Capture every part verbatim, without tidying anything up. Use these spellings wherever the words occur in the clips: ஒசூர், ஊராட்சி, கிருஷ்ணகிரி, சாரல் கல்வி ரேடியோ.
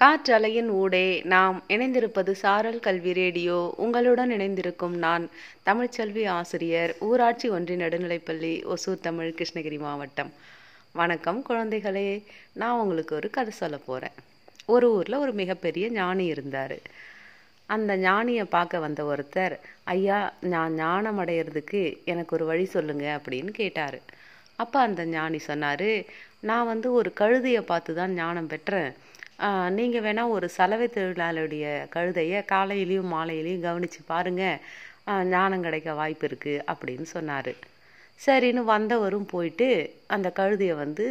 காற்றலையின் ஊடே நாம் இணைந்திருப்பது சாரல் கல்வி ரேடியோ. உங்களுடன் இணைந்திருக்கும் நான் தமிழ்ச்செல்வி ஆசிரியர், ஊராட்சி ஒன்றிய நடுநிலைப்பள்ளி, ஒசூர் தமிழ், கிருஷ்ணகிரி மாவட்டம். வணக்கம் குழந்தைகளே. நான் உங்களுக்கு ஒரு கதை சொல்ல போகிறேன். ஒரு ஊரில் ஒரு மிகப்பெரிய ஞானி இருந்தார். அந்த ஞானியை பார்க்க வந்த ஒருத்தர், ஐயா, நான் ஞானம் அடையிறதுக்கு எனக்கு ஒரு வழி சொல்லுங்க அப்படின்னு கேட்டார். அப்போ அந்த ஞானி சொன்னார், நான் வந்து ஒரு கழுதையை பார்த்து தான் ஞானம் பெற்றேன். நீங்கள் வேணால் ஒரு சலவை தொழிலாளருடைய கழுதையை காலையிலையும் மாலையிலையும் கவனித்து பாருங்கள், ஞானம் கிடைக்க வாய்ப்பு இருக்குது அப்படின்னு சொன்னார். சரின்னு வந்தவரும் போயிட்டு அந்த கழுதையை வந்து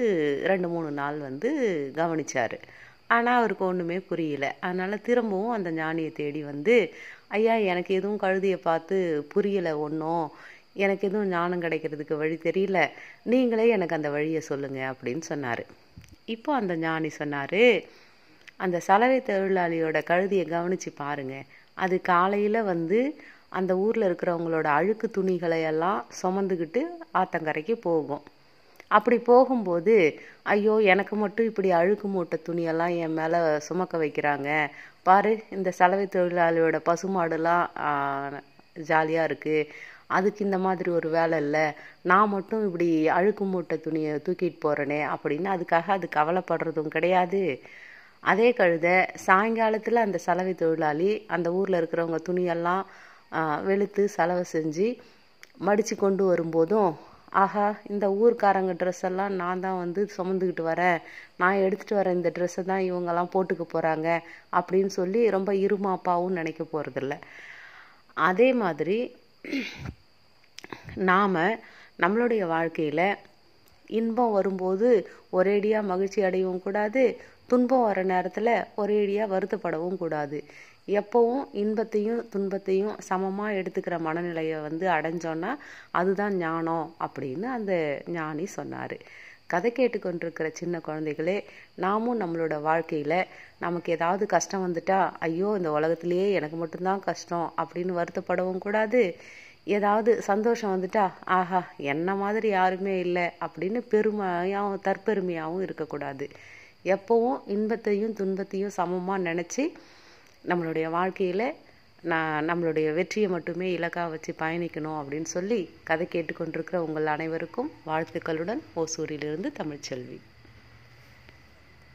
ரெண்டு மூணு நாள் வந்து கவனித்தார். ஆனால் அவருக்கு ஒன்றுமே புரியல. அதனால் திரும்பவும் அந்த ஞானியை தேடி வந்து, ஐயா, எனக்கு எதுவும் கழுதையை பார்த்து புரியலை, ஒன்றும் எனக்கு எதுவும் ஞானம் கிடைக்கிறதுக்கு வழி தெரியல, நீங்களே எனக்கு அந்த வழியை சொல்லுங்கள் அப்படின்னு சொன்னார். இப்போ அந்த ஞானி சொன்னார், அந்த சலவை தொழிலாளியோட கழுதியை கவனித்து பாருங்கள், அது காலையில் வந்து அந்த ஊரில் இருக்கிறவங்களோட அழுக்கு துணிகளையெல்லாம் சுமந்துக்கிட்டு ஆத்தங்கரைக்கு போகும். அப்படி போகும்போது, ஐயோ, எனக்கு மட்டும் இப்படி அழுக்கு மூட்டை துணியெல்லாம் என் மேலே சுமக்க வைக்கிறாங்க பாரு, இந்த சலவை தொழிலாளியோட பசுமாடுலாம் ஜாலியாக இருக்குது, அதுக்கு இந்த மாதிரி ஒரு வேலை இல்லை, நான் மட்டும் இப்படி அழுக்கு மூட்டை துணியை தூக்கிட்டு போகிறேனே அப்படின்னு அதுக்காக அது கவலைப்படுறதும் கிடையாது. அதே கழுதை சாயங்காலத்தில் அந்த சலவை தொழிலாளி அந்த ஊரில் இருக்கிறவங்க துணியெல்லாம் வெளுத்து சலவை செஞ்சு மடித்து கொண்டு வரும்போதும், ஆஹா, இந்த ஊர்க்காரங்க ட்ரெஸ் எல்லாம் நான் தான் வந்து சுமந்துக்கிட்டு வரேன், நான் எடுத்துகிட்டு வரேன், இந்த ட்ரெஸ்ஸை தான் இவங்கெல்லாம் போட்டுக்க போகிறாங்க அப்படின்னு சொல்லி ரொம்ப இருமாப்பாவும் நினைக்க போகிறதில்ல. அதே மாதிரி நாம் நம்மளுடைய வாழ்க்கையில் இன்பம் வரும்போது ஒரேடியாக மகிழ்ச்சி அடையவும் கூடாது, துன்பம் வர நேரத்தில் ஒரேடியாக வருத்தப்படவும் கூடாது. எப்பவும் இன்பத்தையும் துன்பத்தையும் சமமாக எடுத்துக்கிற மனநிலையை வந்து அடைஞ்சோன்னா அதுதான் ஞானம் அப்படின்னு அந்த ஞானி சொன்னார். கதை கேட்டுக்கொண்டிருக்கிற சின்ன குழந்தைகளே, நாமும் நம்மளோட வாழ்க்கையில் நமக்கு ஏதாவது கஷ்டம் வந்துட்டா, ஐயோ, இந்த உலகத்திலேயே எனக்கு மட்டும்தான் கஷ்டம் அப்படின்னு வருத்தப்படவும் கூடாது. ஏதாவது சந்தோஷம் வந்துட்டா, ஆஹா, என்ன மாதிரி யாருமே இல்லை அப்படின்னு பெருமையாகவும் தற்பெருமையாகவும் இருக்கக்கூடாது. எப்பவும் இன்பத்தையும் துன்பத்தையும் சமமாக நினச்சி நம்மளுடைய வாழ்க்கையில் நான் நம்மளுடைய வெற்றியை மட்டுமே இலக்காக வச்சு பயணிக்கணும் அப்படின்னு சொல்லி கதை கேட்டுக்கொண்டிருக்கிற உங்கள் அனைவருக்கும் வாழ்த்துக்களுடன் ஓசூரிலிருந்து தமிழ்ச்செல்வி.